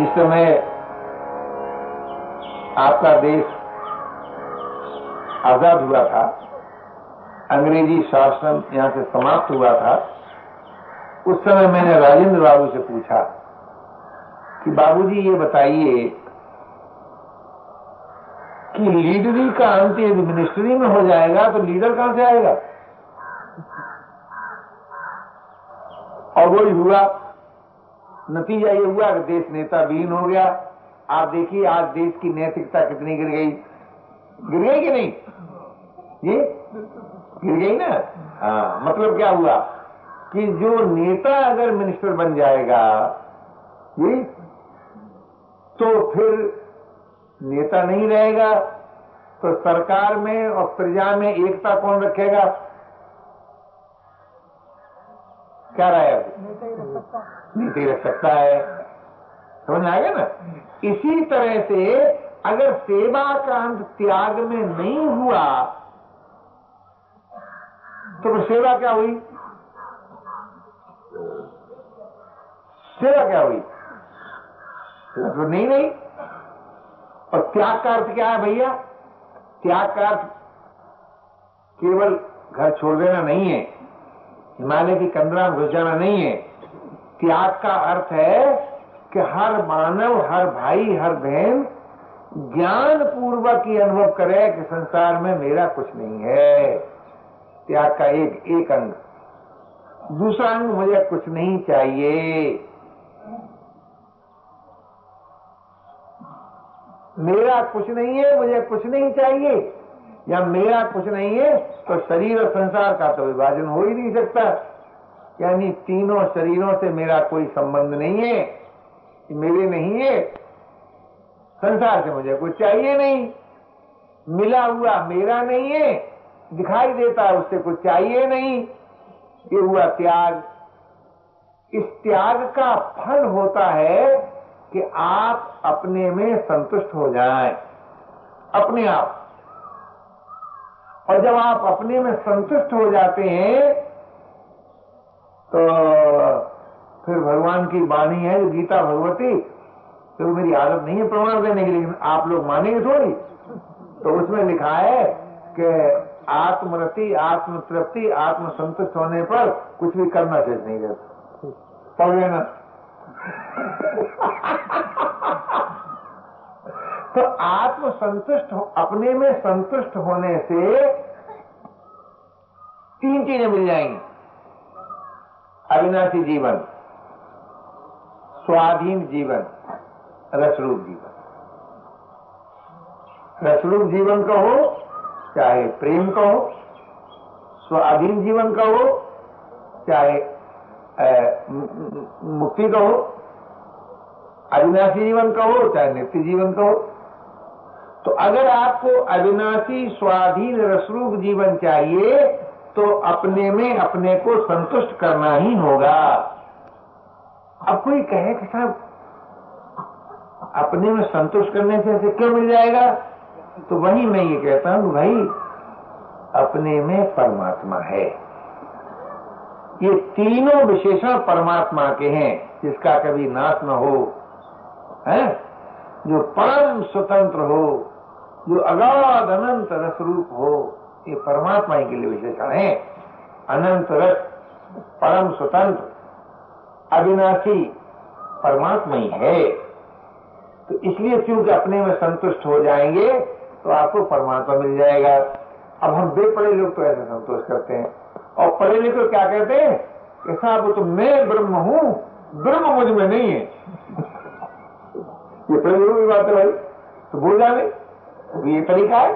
विश्व में आपका देश आजाद हुआ था, अंग्रेजी शासन यहाँ से समाप्त हुआ था, उस समय मैंने राजेंद्र बाबू से पूछा कि बाबूजी ये बताइए कि लीडरी का अंत यदि मिनिस्ट्री में हो जाएगा तो लीडर कहां से आएगा? और वही हुआ, नतीजा ये हुआ कि देश नेता विहीन हो गया। आप देखिए आज देश की नैतिकता कितनी गिर गई कि नहीं? ये गिर गई ना। हाँ, मतलब क्या हुआ कि जो नेता अगर मिनिस्टर बन जाएगा ये तो फिर नेता नहीं रहेगा, तो सरकार में और प्रजा में एकता कौन रखेगा? क्या राय है? नीति रख सकता है। समझ में आ गया ना। इसी तरह से अगर सेवा का अंत त्याग में नहीं हुआ तो फिर सेवा क्या हुई? सेवा क्या हुई? तो नहीं। और त्याग का अर्थ क्या है भैया? त्याग का अर्थ केवल घर छोड़ देना नहीं है, हिमालय की कंदरा में घुस जाना नहीं है। त्याग का अर्थ है कि हर मानव, हर भाई, हर बहन ज्ञान पूर्वक ये अनुभव करे कि संसार में मेरा कुछ नहीं है। त्याग का एक अंग। दूसरा अंग, मुझे कुछ नहीं चाहिए, मेरा कुछ नहीं है, मुझे कुछ नहीं चाहिए, या मेरा कुछ नहीं है तो शरीर और संसार का तो विभाजन हो ही नहीं सकता। यानी तीनों शरीरों से मेरा कोई संबंध नहीं है, मेरे नहीं है, संसार से मुझे कुछ चाहिए नहीं, मिला हुआ मेरा नहीं है, दिखाई देता है उससे कुछ चाहिए नहीं। ये हुआ त्याग। इस त्याग का फल होता है कि आप अपने में संतुष्ट हो जाएं, अपने आप। और जब आप अपने में संतुष्ट हो जाते हैं तो फिर भगवान की वाणी है गीता भगवती, तो मेरी आदत नहीं है प्रमाण देने की, लेकिन आप लोग मानेंगे थोड़ी। तो उसमें लिखा है कि आत्मरति, आत्मतृप्ति, आत्मसंतुष्ट होने पर कुछ भी करना शेष नहीं करता। पढ़ लेना। तो आत्मसंतुष्ट, अपने में संतुष्ट होने से तीन चीजें मिल जाएंगी: अविनाशी जीवन, स्वाधीन जीवन, रसरूप जीवन। रसरूप जीवन कहो चाहे प्रेम कहो, स्वाधीन जीवन कहो चाहे मुक्ति कहो, अविनाशी जीवन कहो चाहे नित्य जीवन कहो। तो अगर आपको अविनाशी, स्वाधीन, रसरूप जीवन चाहिए तो अपने में अपने को संतुष्ट करना ही होगा। अब कोई कहे कि साहब अपने में संतुष्ट करने से ऐसे क्यों मिल जाएगा? तो वही मैं ये कहता हूं भाई, अपने में परमात्मा है। ये तीनों विशेषण परमात्मा के हैं, जिसका कभी नाश न हो, है जो परम स्वतंत्र हो, जो अगाध अनंत रसरूप हो। ये परमात्मा के लिए विशेषण है। अनंत रस, परम स्वतंत्र, अविनाशी परमात्मा ही है। तो इसलिए क्योंकि अपने में संतुष्ट हो जाएंगे तो आपको परमात्मा मिल जाएगा। अब हम बेपढ़े लोग तो ऐसे संतोष करते हैं, और पढ़े लिखे क्या कहते हैं कि साहब तो मैं ब्रह्म हूं, ब्रह्म मुझ में नहीं है। ये पढ़े हुई बात है भाई, तो भूल जाने तो ये तरीका है।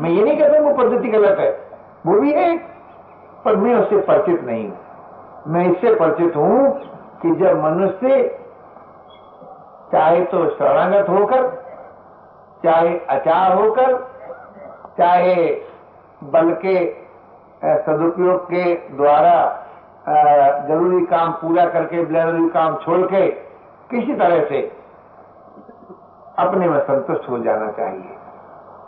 मैं ये नहीं कहता वो पद्धति गलत है, वो भी है, पर मैं उससे परिचित नहीं हूं। मैं इससे परिचित हूं कि जब मनुष्य चाहे तो शरणागत होकर, चाहे आचार होकर, चाहे बल के सदुपयोग के द्वारा जरूरी काम पूरा करके बेजरूरी काम छोड़ के किसी तरह से अपने में संतुष्ट हो जाना चाहिए,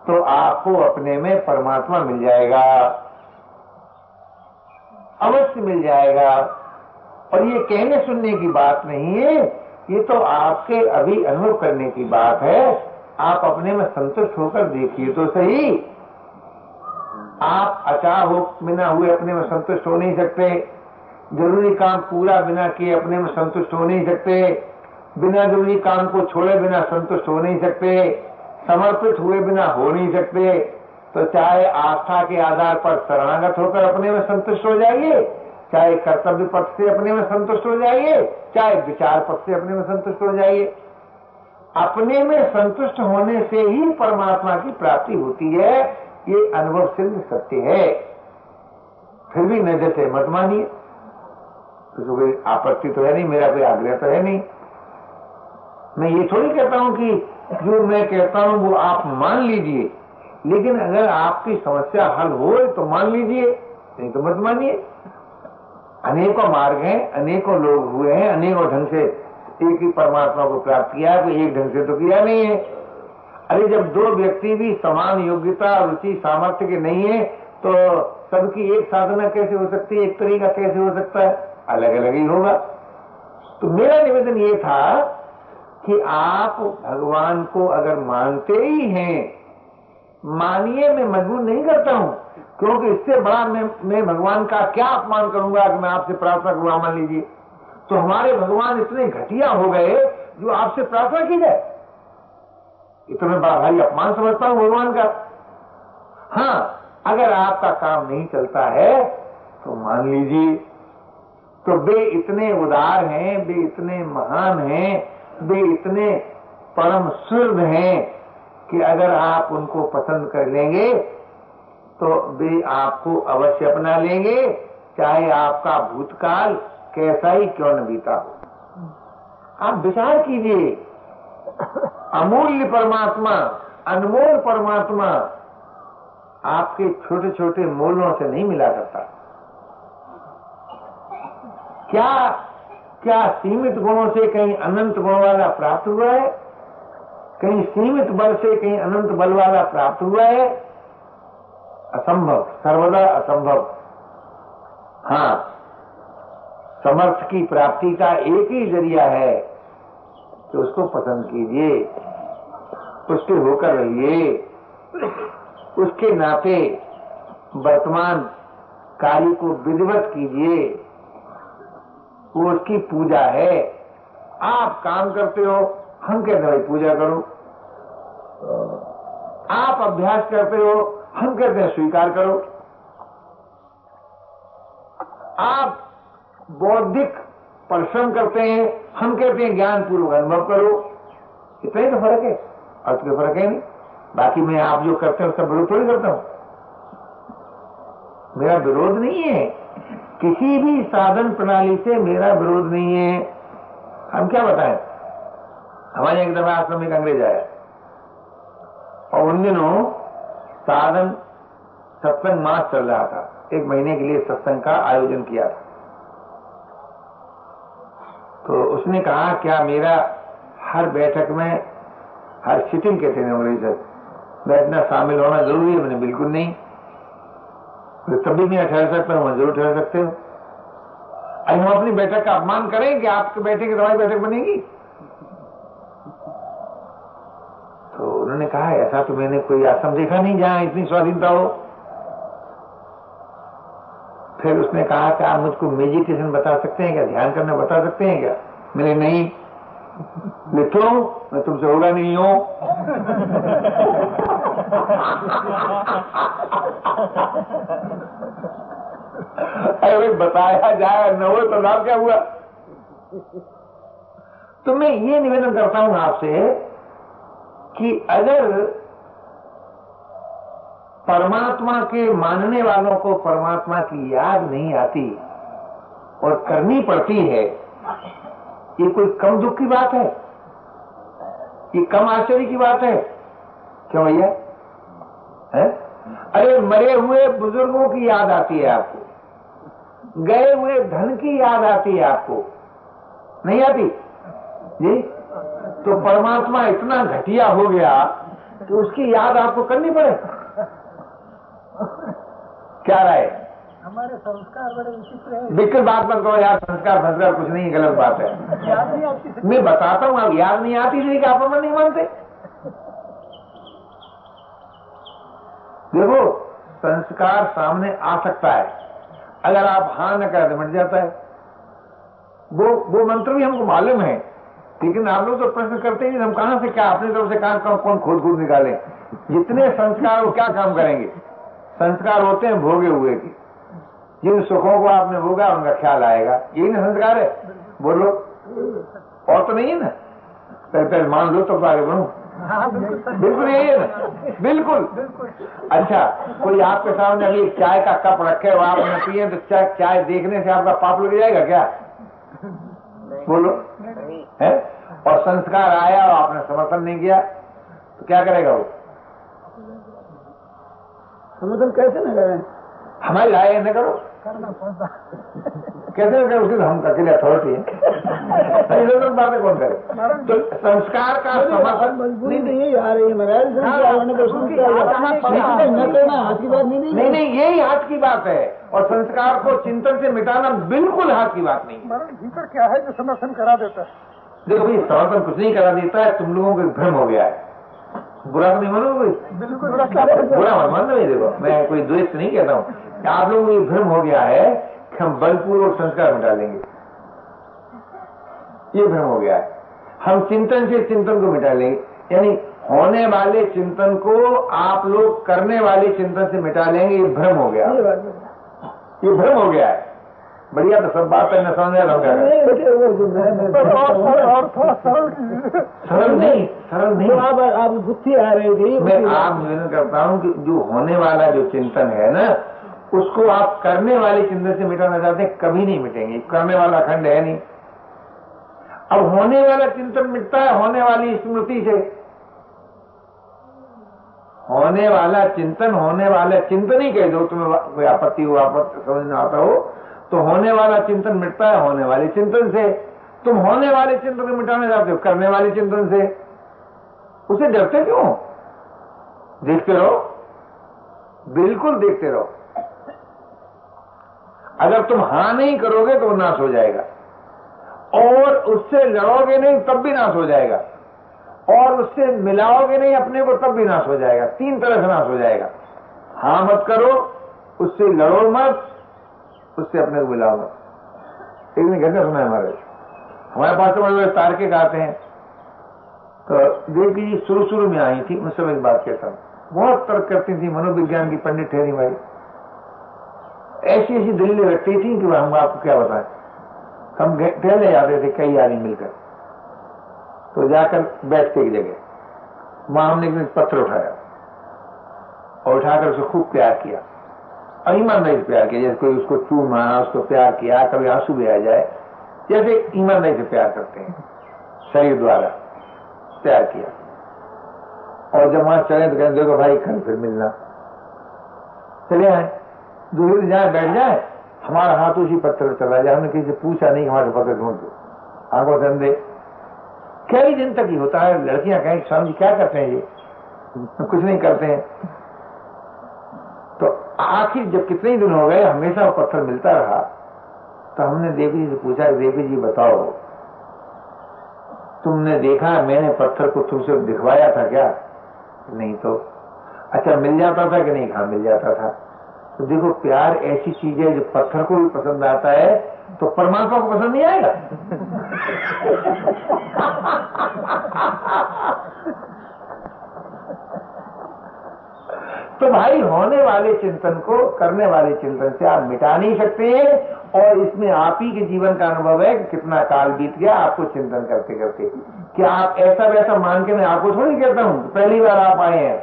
तो आपको अपने में परमात्मा मिल जाएगा, अवश्य मिल जाएगा। और ये कहने सुनने की बात नहीं है ये तो आपके अभी अनुभव करने की बात है। आप अपने में संतुष्ट होकर देखिए तो सही। आप अचाहो बिना हुए अपने में संतुष्ट हो नहीं सकते। जरूरी काम पूरा बिना किए अपने में संतुष्ट हो नहीं सकते। बिना जरूरी काम को छोड़े बिना संतुष्ट हो नहीं सकते। समर्पित हुए बिना हो नहीं सकते। तो चाहे आस्था के आधार पर शरणागत होकर अपने में संतुष्ट हो जाइए, चाहे कर्तव्य पक्ष से अपने में संतुष्ट हो जाइए, चाहे विचार पक्ष से अपने में संतुष्ट हो जाइए। अपने में संतुष्ट होने से ही परमात्मा की प्राप्ति होती है, ये अनुभव सिद्ध सत्य है। फिर भी नजर से मत मानिए, तो कोई आपत्ति तो है नहीं, मेरा कोई आग्रह तो है नहीं। मैं ये थोड़ी कहता हूं कि जो मैं कहता हूं वो आप मान लीजिए, लेकिन अगर आपकी समस्या हल हो तो मान लीजिए, नहीं तो मत मानिए। अनेकों मार्ग हैं, अनेकों लोग हुए हैं, अनेकों ढंग से एक ही परमात्मा को प्राप्त किया है, कोई एक ढंग से तो किया नहीं है। अरे जब दो व्यक्ति भी समान योग्यता, रुचि, सामर्थ्य के नहीं है तो सबकी एक साधना कैसे हो सकती है, एक तरीका कैसे हो सकता है? अलग अलग ही होगा। तो मेरा निवेदन ये था कि आप भगवान को अगर मानते ही हैं, मानिए, मैं मजबूर नहीं करता हूं, क्योंकि इससे बड़ा मैं भगवान का क्या अपमान करूंगा कि मैं आपसे प्रार्थना करूंगा मान लीजिए। तो हमारे भगवान इतने घटिया हो गए जो आपसे प्रार्थना की जाए, ये तो मैं बड़ा भारी अपमान समझता हूं भगवान का। हां, अगर आपका काम नहीं चलता है तो मान लीजिए। तो वे इतने उदार हैं, वे इतने महान हैं, वे इतने परम सुर्द हैं कि अगर आप उनको पसंद कर लेंगे तो वे आपको अवश्य अपना लेंगे, चाहे आपका भूतकाल कैसा ही क्यों न बीता हो। आप विचार कीजिए, अमूल्य परमात्मा, अनमोल परमात्मा आपके छोटे छोटे मोलों से नहीं मिला करता। क्या क्या सीमित गुणों से कहीं अनंत गुण वाला प्राप्त हुआ है? कहीं सीमित बल से कहीं अनंत बल वाला प्राप्त हुआ है? असंभव, सर्वदा असंभव। हां, समर्थ की प्राप्ति का एक ही जरिया है कि उसको पसंद कीजिए, उसके होकर रहिए। उसके नाते वर्तमान कार्य को विधिवत कीजिए, वो उसकी पूजा है। आप काम करते हो, हम कहते हैं भाई पूजा करो। आप अभ्यास करते हो, हम कहते हैं स्वीकार करो। आप बौद्धिक परिश्रम करते हैं, हम कहते हैं ज्ञानपूर्वक अनुभव करो। इतना ही तो फर्क है, और उसमें फर्क है नहीं। बाकी मैं आप जो करते हैं उसका विरोध थोड़ी करता हूं, मेरा विरोध नहीं है। किसी भी साधन प्रणाली से मेरा विरोध नहीं है। हम क्या बताएं, हमारे एक दफा आश्रम में अंग्रेज आया और उन दिनों साधन सत्संग मास चल रहा था, एक महीने के लिए सत्संग का आयोजन किया था। तो उसने कहा, क्या मेरा हर बैठक में, हर सिटिंग कहते हैं अंग्रेज, बैठना शामिल होना जरूरी है? मैंने बिल्कुल नहीं। तब भी मैं ठहर सकता हूं, जरूर ठहर सकते हो। अरे हम अपनी बैठक का अपमान करें कि आपके बैठेंगे तो हमारी बैठक बनेगी? तो उन्होंने कहा, ऐसा तो मैंने कोई आश्रम देखा नहीं जहां इतनी स्वाधीनता हो। फिर उसने कहा, क्या आप मुझको मेडिटेशन बता सकते हैं क्या, ध्यान करना बता सकते हैं क्या? मैंने नहीं। मित्रों, मैं तुमसे होगा नहीं हूं। अरे बताया जाए न हो तो लाभ क्या हुआ। तो मैं ये निवेदन करता हूं आपसे कि अगर परमात्मा के मानने वालों को परमात्मा की याद नहीं आती और करनी पड़ती है, ये कोई कम दुख की बात है? ये कम आश्चर्य की बात है? क्यों भैया है? अरे मरे हुए बुजुर्गों की याद आती है आपको, गए हुए धन की याद आती है आपको, नहीं आती जी? तो परमात्मा इतना घटिया हो गया कि उसकी याद आपको करनी पड़े? क्या राय? हमारे संस्कार बड़े विचित्र हैं। बिल्कुल बात मत करो यार, संस्कार संस्कार कुछ नहीं, गलत बात है। याद नहीं आती, मैं बताता हूँ, आप याद नहीं आती नहीं कि आप हमें नहीं मानते। देखो संस्कार सामने आ सकता है, अगर आप हाँ न कर मिट जाता है। वो मंत्र भी हमको मालूम है, लेकिन आप लोग तो प्रश्न करते ही नहीं, हम कहां से क्या अपनी तरफ से कहां कौन खोद निकालें। जितने संस्कार वो क्या काम करेंगे, संस्कार होते हैं भोगे हुए की, जिन सुखों को आपने भोगा उनका ख्याल आएगा, यही ना संस्कार है। बोलो और तो नहीं है ना, पहले मान लो तो आगे बढ़ो। बिल्कुल यही है ना, बिल्कुल। अच्छा कोई आपके सामने अभी चाय का कप रखे और आप न पिए तो चाय देखने से आपका पाप लग जाएगा क्या? बोलो है। और संस्कार आया और आपने समर्थन नहीं किया तो क्या करेगा वो? समर्थन कैसे न करें, हमारी राय न करो, करना पड़ता कैसे न करें, उसकी हम अकेले अथॉरिटी है, बातें कौन करे। तो संस्कार का समर्थन मजबूरी नहीं आ रही महाराज, नहीं यही हाथ की बात है। और संस्कार को चिंतन से मिटाना बिल्कुल हाथ की बात नहीं है। भीतर क्या है जो समर्थन करा देता है? देखो भाई समर्थन कुछ नहीं करा देता है, तुम लोगों को भ्रम हो गया है। बुरा तो नहीं मानो कोई, बिल्कुल बुरा मत मानना। देखो मैं कोई द्वेष नहीं कहता हूँ, आप लोगों को भ्रम हो गया है कि हम बलपूर्वक संस्कार मिटा लेंगे, ये भ्रम हो गया है। हम चिंतन से चिंतन को मिटा लेंगे, यानी होने वाले चिंतन को आप लोग करने वाले चिंतन से मिटा लेंगे, ये भ्रम हो गया, ये भ्रम हो गया है। बढ़िया तो सब बात है न समझ लगा, सरल नहीं। आप बुद्धि आ रही थी, मैं आप निवेदन करता हूँ कि जो होने वाला जो चिंतन है ना, उसको आप करने वाले चिंतन से मिटाना चाहते हैं, कभी नहीं मिटेंगे, करने वाला खंड है नहीं। अब होने वाला चिंतन मिटता है होने वाली स्मृति से, होने वाला चिंतन ही कह दो, तुम्हें कोई आपत्ति हो, आपत्ति समझ में आता हो तो होने वाला चिंतन मिटता है होने वाले चिंतन से। तुम होने वाले चिंतन को मिटाना चाहते हो करने वाले चिंतन से, उसे डरते क्यों? देखते रहो, बिल्कुल देखते रहो। अगर तुम हां नहीं करोगे तो नाश हो जाएगा, और उससे लड़ोगे नहीं तब भी नाश हो जाएगा, और उससे मिलाओगे नहीं अपने को तब भी नाश हो जाएगा। तीन तरह से नाश हो जाएगा। हां मत करो, उससे लड़ो मत, उससे अपने को मिलाओ मत। एक दिन घटना सुना है हमारे पास तो बड़े तार्किक आते हैं, तो देवी जी शुरू में आई थी, उस समय एक बात कहता हूं, बहुत तर्क करती थी, मनोविज्ञान की पंडित ठहरी भाई, ऐसी ऐसी दिल्ली रखती थी कि हम आपको क्या बताएं। हम ठहले जाते थे कई आदमी मिलकर, तो जाकर बैठते एक जगह। मां हमने एक दिन पत्र उठाया और उठाकर उसको खूब प्यार किया, ईमानदारी से प्यार किया, जैसे कोई उसको चूमा, उसको प्यार किया, कभी आंसू भी आ जाए, जैसे ईमानदारी से प्यार करते हैं शरीर द्वारा प्यार किया। और जब वहां चले तो कहने देखो भाई कल फिर मिलना, चले आए, दूसरे दिन जाए बैठ जाए, हमारा हाथ उसी पत्थर पर चला जाए, हमने किसी से पूछा नहीं हमारे पत्थर ढूंढ दो, आंखों से अंधे। कई दिन तक ही होता है, लड़कियां कहें स्वामी जी क्या करते हैं ये, कुछ नहीं करते हैं। तो आखिर जब कितने दिन हो गए हमेशा वो पत्थर मिलता रहा, तो हमने देवी जी से पूछा, देवी जी बताओ तुमने देखा मैंने पत्थर को तुमसे दिखवाया था क्या? नहीं तो। अच्छा मिल जाता था कि नहीं? हाँ मिल जाता था। तो देखो प्यार ऐसी चीज है जो पत्थर को भी पसंद आता है तो परमात्मा को पसंद नहीं आएगा। तो भाई होने वाले चिंतन को करने वाले चिंतन से आप मिटा नहीं सकते हैं, और इसमें आप ही के जीवन का अनुभव है कि कितना काल बीत गया आपको चिंतन करते करते। क्या आप ऐसा वैसा मान के मैं आपको थोड़ी कहता हूं, पहली बार आप आए हैं,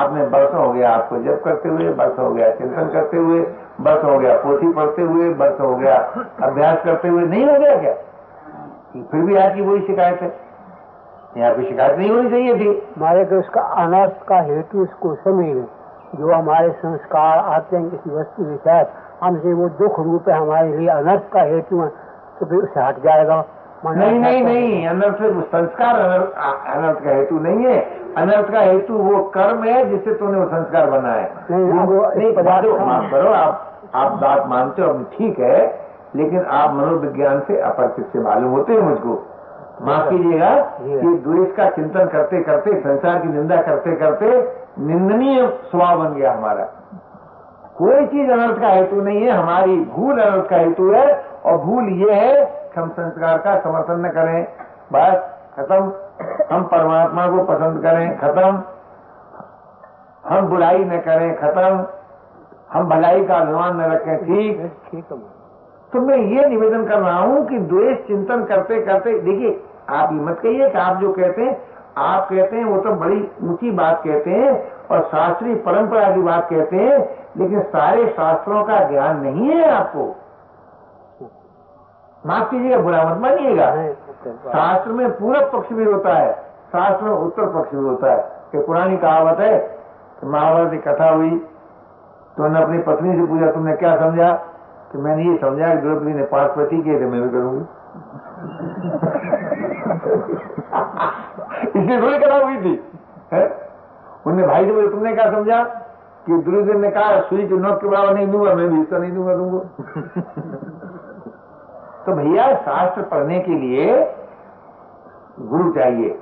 आपने बरसों हो गया आपको जप करते हुए, बरसों हो गया चिंतन करते हुए, बरसों हो गया पोथी पढ़ते हुए, बरसों हो गया अभ्यास करते हुए, नहीं हो गया क्या? फिर भी आपकी वही शिकायत है, यहाँ की शिकायत नहीं होनी चाहिए थी। हमारे देश का अनर्थ का हेतु इसको समझिए, जो हमारे संस्कार आते हैं किसी वस्तु के साथ हमसे, वो दुख रूप है हमारे लिए, अनर्थ का हेतु है, तो फिर उससे हट जाएगा। नहीं, अनर्थ संस्कार अनर्थ का हेतु नहीं है, अनर्थ का हेतु वो कर्म है जिससे तूने वो संस्कार बनाया है। नहीं पधारो, माफ करो, आप बात मानते हो, ठीक है, लेकिन आप मनोविज्ञान से अपरिचित से मालूम होते हैं मुझको, माफ कीजिएगा कि द्वेष का चिंतन करते करते, संसार की निंदा करते करते निंदनीय स्वभाव बन गया हमारा। कोई चीज अनर्थ का हेतु नहीं है, हमारी भूल अनर्थ का हेतु है, और भूल ये है कि हम संस्कार का समर्थन न करें, बस खत्म। हम परमात्मा को पसंद करें, खत्म। हम बुराई न करें, खत्म। हम भलाई का अभिमान न रखें, ठीक। तो मैं ये निवेदन कर रहा हूं कि द्वेष चिंतन करते करते, देखिए आप ये मत कहिए कि आप जो कहते हैं, आप कहते हैं वो तो बड़ी ऊंची बात कहते हैं और शास्त्रीय परंपरा की बात कहते हैं, लेकिन सारे शास्त्रों का ज्ञान नहीं है आपको। माफ कीजिएगा, बुरा मत मानिएगा, शास्त्र में पूरब पक्ष भी होता है, शास्त्र में उत्तर पक्ष भी होता है। कि पुरानी कहावत है, महाभारत की कथा हुई तो उन्होंने अपनी पत्नी से पूछा तुमने क्या समझा, कि मैंने ये समझा कि द्रौपदी ने 5 पति किए थे, मैं भी करूंगी। इसलिए थोड़ी कथा हुई थी। उनने भाई से बोले तुमने क्या समझा, कि दुर्योधन ने कहा सुई के नोक के बराबर नहीं दूंगा, मैं भी हिस्सा नहीं दूंगा तुमको। तो भैया शास्त्र पढ़ने के लिए गुरु चाहिए,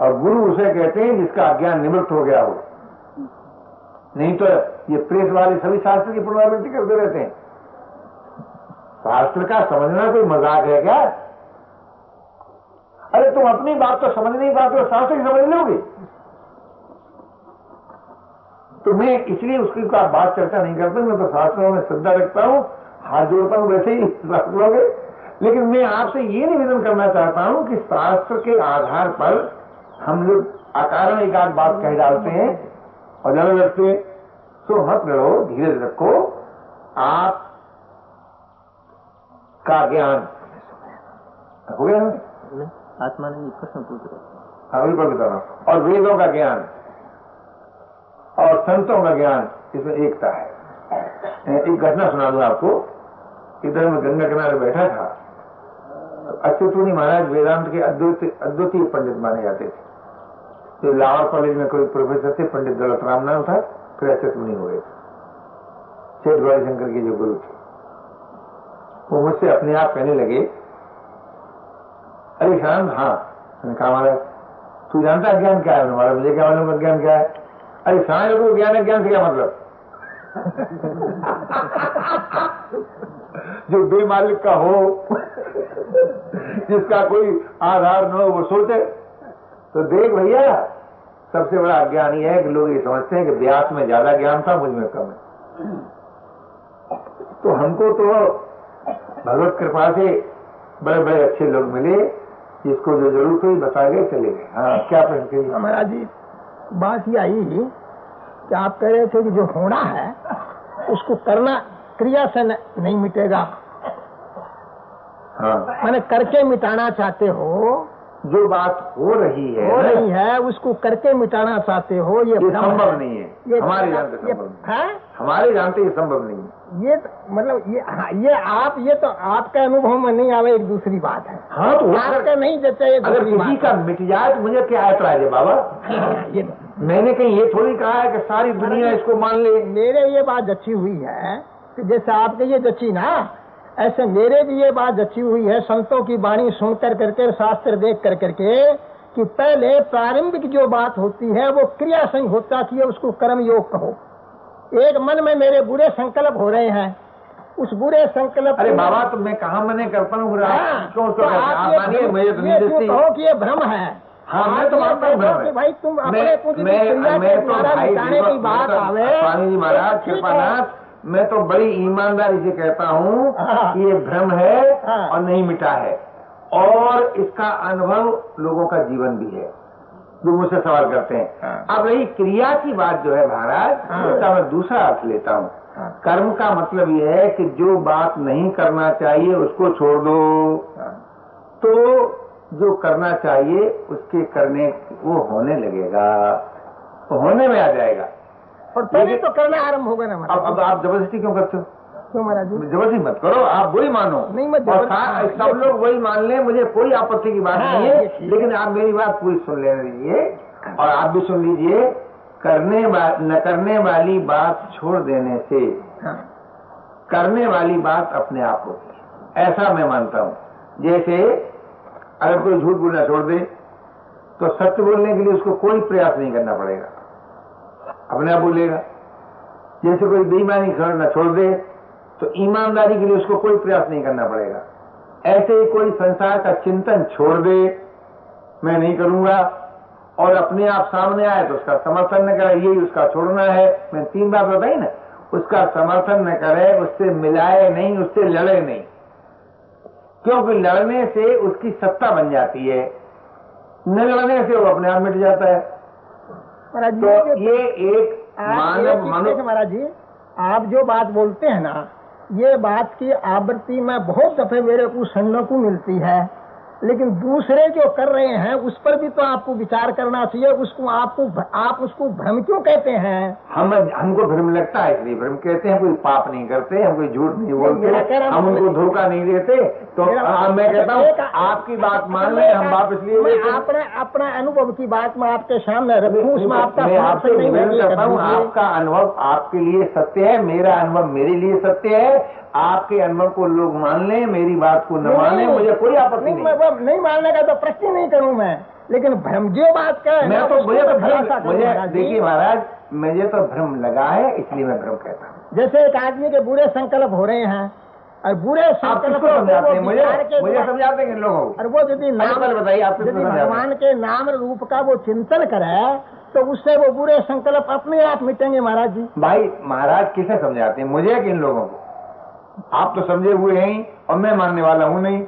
और गुरु उसे कहते हैं जिसका अज्ञान निवृत्त हो गया हो। नहीं तो ये प्रेस वाले सभी शास्त्र की पुनरावृत्ति करते रहते हैं। शास्त्र का समझना कोई मजाक है क्या? अरे तुम अपनी बात तो समझ नहीं पाते, शास्त्र की समझ लोगे। तो मैं इसलिए उसकी बात चर्चा नहीं करता, मैं तो शास्त्रों में श्रद्धा रखता हूं, हाथ जोड़ता हूं, वैसे ही रख लोगे। लेकिन मैं आपसे ये निवेदन करना चाहता हूं कि शास्त्र के आधार पर हम लोग अकारण एक आध बात कह डालते हैं और ज्यादा लगते हैं, सो मत रहो, धीरज रखो। आप का ज्ञान हो गया ना, आत्मा ने प्रश्न पूछ रहा है, बिल्कुल बता रहा हूं। और वेदों का ज्ञान और संतों का ज्ञान, इसमें एकता है। एक घटना सुना दूं आपको। इधर मैं गंगा किनारे बैठा था, अच्युतमुनि महाराज वेदांत के अद्वितीय पंडित माने जाते थे। तो लाहौर कॉलेज में कोई प्रोफेसर थे, पंडित दौलतराम नाम था, फिर अच्युतमुनि हुए सेठ गौरी शंकर के जो गुरु थे। वो मुझसे अपने आप कहने लगे, अरे शांत, हाँ मैंने कहा महाराज तू जानता है ज्ञान क्या है? हमारा मुझे क्या मालूम का ज्ञान क्या है? अरे शांत, को ज्ञान है, ज्ञान से क्या मतलब? जो बेमालिक का हो, जिसका कोई आधार न हो, वो सोचे। तो देख भैया, सबसे बड़ा अज्ञान ये है कि लोग ये समझते हैं कि व्यास में ज्यादा ज्ञान था, मुझ में कम है। तो हमको तो भगवत कृपा से बड़े बड़े अच्छे लोग मिले, जिसको जो जरूरत हुई बता गए, चले गए। हाँ, क्या प्रश्न करिए महाराज जी? बात ये आई कि आप कह रहे थे कि जो होना है उसको करना, क्रिया से नहीं मिटेगा। हाँ, मैंने करके मिटाना चाहते हो, जो बात हो रही है उसको करके मिटाना चाहते हो। ये संभव नहीं है, हमारे जानते ये संभव नहीं है। ये मतलब ये तो आपका अनुभव में नहीं आवे, एक दूसरी बात है। हाँ, तो आपका नहीं जैसे अगर किसी का मिट जाए तो मुझे क्या ऐतराज है बाबा? ये मैंने कहीं ये थोड़ी कहा है कि सारी दुनिया इसको मान ले। मेरे ये बात जची हुई है कि जैसे आपने ये जची ना, ऐसे मेरे भी ये बात जची हुई है, संतों की वाणी सुनकर करके, शास्त्र देख कर करके, कि पहले प्रारंभिक जो बात होती है वो क्रिया संग होता है, उसको कर्म योग कहो। एक मन में मेरे बुरे संकल्प हो रहे हैं, उस बुरे संकल्प। अरे बाबा, तो मैं कहा मने करता हूँ, कहो कि ये भ्रम है। हाँ, मैं तो मानता हूँ भाई, तुम मैं तो भाई की बात आवे। स्वामी जी महाराज कृपानाथ, मैं तो बड़ी ईमानदारी से कहता हूँ कि ये भ्रम है और नहीं मिटा है, और इसका अनुभव लोगों का जीवन भी है जो मुझसे सवाल करते हैं। अब रही क्रिया की बात जो है महाराज, उसका मैं दूसरा अर्थ लेता हूँ। कर्म का मतलब ये है कि जो बात नहीं करना चाहिए उसको छोड़ दो, तो जो करना चाहिए उसके करने वो होने लगेगा, वो होने में आ जाएगा। और पहले तो करना आरंभ होगा ना। अब आप जबरदस्ती क्यों करते हो? क्यों महाराज जी? जबरदस्ती मत करो, आप वही मानो। नहीं, मैं सब लोग वही मान लें, मुझे कोई आपत्ति की बात नहीं है, लेकिन आप मेरी बात पूरी सुन लेने दीजिए। और आप भी सुन लीजिए, न करने वाली बात छोड़ देने से करने वाली बात अपने आप होती है, ऐसा मैं मानता हूं। जैसे अगर कोई झूठ बोलना छोड़ दे तो सत्य बोलने के लिए उसको कोई प्रयास नहीं करना पड़ेगा, अपने आप बोलेगा। जैसे कोई बेईमानी करना छोड़ दे तो ईमानदारी के लिए उसको कोई प्रयास नहीं करना पड़ेगा। ऐसे ही कोई संसार का चिंतन छोड़ दे, मैं नहीं करूंगा, और अपने आप सामने आए तो उसका समर्थन न करे, यही उसका छोड़ना है। मैं 3 बात बताई ना, उसका समर्थन न करे, उससे मिलाए नहीं, उससे लड़े नहीं, क्योंकि लड़ने से उसकी सत्ता बन जाती है, न लड़ने से वो अपने आप मिट जाता है। तो ये एक मानव मनुष्य। महाराज जी, आप जो बात बोलते हैं ना, ये बात की आवृत्ति में बहुत दफे मेरे को सुनने को मिलती है, लेकिन दूसरे जो कर रहे हैं उस पर भी तो आपको विचार करना चाहिए। उसको आप उसको भ्रम क्यों कहते हैं? हमको भ्रम लगता है, इसलिए भ्रम कहते हैं। कोई पाप नहीं करते, हम कोई झूठ नहीं बोलते, हम उनको धोखा नहीं देते। तो मैं कहता हूँ आपकी बात मान रहे हम वापस लिए, आपने अपना अनुभव की बात मैं आपके सामने रखूँ, उसमें आपका अनुभव आपके लिए सत्य है, मेरा अनुभव मेरे लिए सत्य है। आपके अनुभव को लोग मान लें, मेरी बात को न माने, मुझे कोई आपत्ति नहीं। मानने का तो प्रश्न नहीं करूं मैं, लेकिन भ्रम जो बात का है, मुझे देखिए महाराज, मुझे तो भ्रम लगा है, इसलिए मैं भ्रम कहता हूँ। जैसे एक आदमी के बुरे संकल्प हो रहे हैं और बुरे संकल्प मुझे समझाते हैं लोगों, और वो यदि भगवान के नाम रूप का वो चिंतन करे तो उससे वो बुरे संकल्प अपने आप मिटेंगे। महाराज जी, भाई महाराज किसे समझाते हैं, मुझे किन लोगों को? आप तो समझे हुए हैं और मैं मानने वाला हूँ नहीं।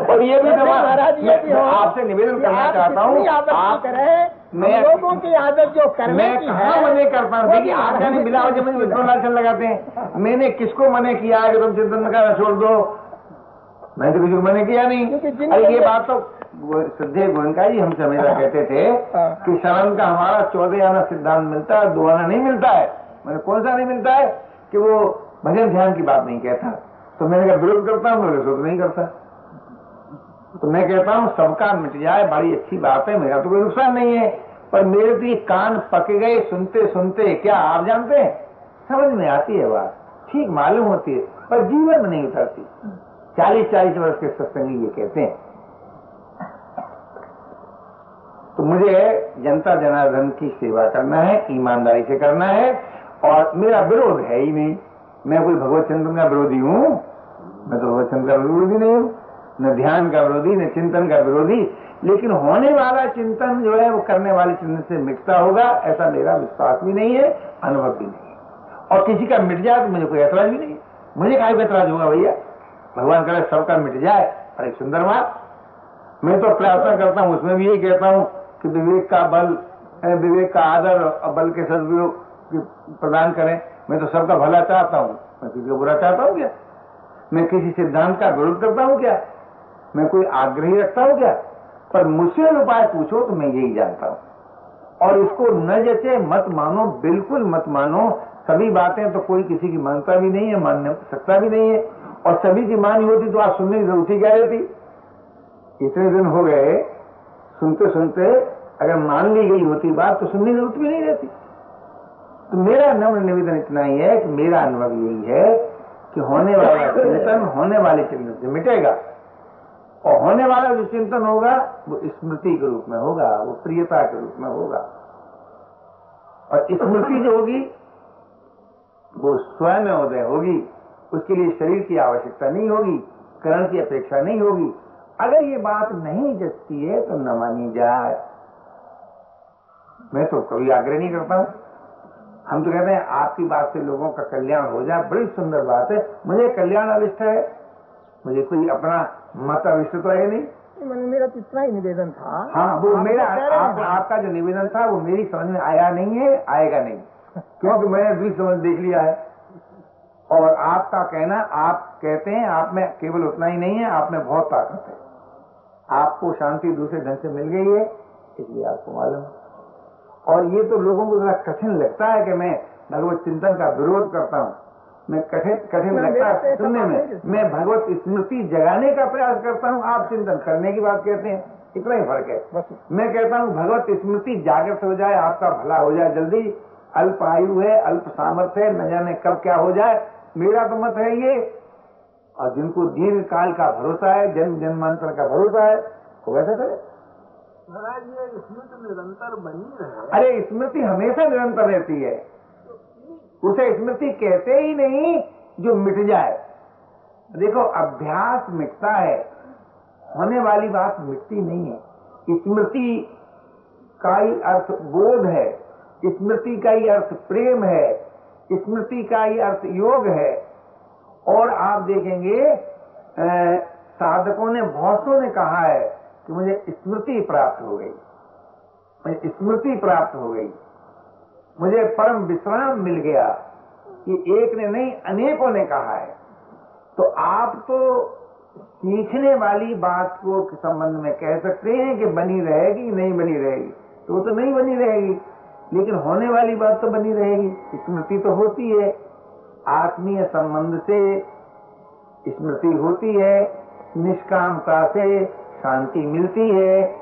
और ये भी महाराज, ये भी आपसे निवेदन करना चाहता हूँ, आप करें लोगों की आदत जो करने की है। मने करता हूँ, देखिए आपका नहीं मिला, मुझे मुझे लालचन लगाते हैं। मैंने किसको मने किया है कि तुम चिंतन करना छोड़ दो? मैंने तो किसी मने किया नहीं। अरे ये बात तो सिद्धे गोयनका जी हमसे हमेशा कहते थे कि शरण का हमारा 14 आना सिद्धांत मिलता है, 2 आना नहीं मिलता है। मैंने कौन सा नहीं मिलता है कि वो भजन ध्यान की बात नहीं कहता। तो मैंने कहा विरोध करता हूँ, मेरे विरोध नहीं करता। तो मैं कहता हूँ सबका मिट जाए, बड़ी अच्छी बात है, मेरा तो कोई नुकसान नहीं है। पर मेरे तो ये कान पक गए सुनते सुनते। क्या आप जानते हैं, समझ में आती है बात, ठीक मालूम होती है, पर जीवन में नहीं उतरती। 40-40 वर्ष के सत्संगी ये कहते हैं। तो मुझे जनता जनार्दन की सेवा करना है, ईमानदारी से करना है, और मेरा विरोध है ही नहीं। मैं कोई भगवत चिंतन का विरोधी हूँ? मैं तो भगवत चिंतन का विरोधी नहीं हूँ, न ध्यान का विरोधी, न चिंतन का विरोधी। लेकिन होने वाला चिंतन जो है वो करने वाले चिंतन से मिटता होगा, ऐसा मेरा विश्वास भी नहीं है, अनुभव भी नहीं है। और किसी का मिट जाए तो मुझे कोई ऐतराज भी नहीं, मुझे काहे ऐतराज होगा भैया? भगवान करे सबका मिट जाए, अरे सुंदर बात। मैं तो प्रार्थना करता हूँ, उसमें भी यही कहता हूँ कि विवेक का बल, विवेक का आदर और बल के सदुपयोग प्रदान करें। मैं तो सबका भला चाहता हूँ, मैं किसी को बुरा चाहता हूँ क्या? मैं किसी सिद्धांत का विरोध करता हूँ क्या? मैं कोई आग्रही रखता हूँ क्या? पर मुझसे उपाय पूछो तो मैं यही जानता हूँ। और इसको न जचे, मत मानो, बिल्कुल मत मानो। सभी बातें तो कोई किसी की मानता भी नहीं है, मान सकता भी नहीं है, और सभी की मानी होती तो आप सुनने की जरूरत ही क्या रहती? इतने दिन हो गए सुनते सुनते, अगर मान ली गई होती बात तो सुनने की जरूरत भी नहीं रहती। तो मेरा नम्र निवेदन इतना ही है कि मेरा अनुभव यही है कि होने वाला चिंतन होने वाले चिंतन से मिटेगा, और होने वाला जो चिंतन होगा वो स्मृति के रूप में होगा, वो प्रियता के रूप में होगा। और स्मृति जो होगी वो स्वयं उदय होगी, उसके लिए शरीर की आवश्यकता नहीं होगी, करण की अपेक्षा नहीं होगी। अगर ये बात नहीं जचती है तो न मानी जाए। मैं तो कभी आग्रह नहीं करता हूं, हम तो कहते हैं आपकी बात से लोगों का कल्याण हो जाए, बड़ी सुंदर बात है। मुझे कल्याण अविष्ट है, मुझे कोई अपना मत अविष्ट तो है नहीं। मेरा तो इतना ही निवेदन था। हाँ, वो मेरा आपका जो निवेदन था वो मेरी समझ में आया नहीं है, आएगा नहीं, क्योंकि मैंने भी समझ देख लिया है। और आपका कहना, आप कहते हैं आप में केवल उतना ही नहीं है, आप में बहुत ताकत है। आपको शांति दूसरे ढंग से मिल गई है, इसलिए आपको मालूम। और ये तो लोगों को थोड़ा कठिन लगता है कि मैं भगवत चिंतन का विरोध करता हूँ, मैं कठिन लगता है सुनने में। मैं भगवत स्मृति जगाने का प्रयास करता हूँ, आप चिंतन करने की बात कहते हैं, इतना ही फर्क है। मैं कहता हूँ भगवत स्मृति जागृत हो जाए, आपका भला हो जाए जल्दी। अल्प आयु है, अल्प सामर्थ्य है, न जाने कब क्या हो जाए, मेरा तो मत है ये। और जिनको दीर्घ काल का भरोसा है, जन्म जन्मांतर का भरोसा है, वो वैसे करे। महाराज ये स्मृति निरंतर बनी रहे। अरे स्मृति हमेशा निरंतर रहती है, उसे स्मृति कहते ही नहीं जो मिट जाए। देखो अभ्यास मिटता है, होने वाली बात मिटती नहीं है। स्मृति का ही अर्थ बोध है, स्मृति का ही अर्थ प्रेम है, स्मृति का ही अर्थ योग है। और आप देखेंगे साधकों ने, बहुतों ने कहा है कि मुझे स्मृति प्राप्त हो गई, मुझे स्मृति प्राप्त हो गई, मुझे परम विश्राम मिल गया। ये एक ने नहीं अनेकों ने कहा है। तो आप तो सीखने वाली बात को संबंध में कह सकते हैं कि बनी रहेगी नहीं बनी रहेगी, तो वो तो नहीं बनी रहेगी, लेकिन होने वाली बात तो बनी रहेगी। स्मृति तो होती है, आत्मीय संबंध से स्मृति होती है, निष्कामता से शांति मिलती है,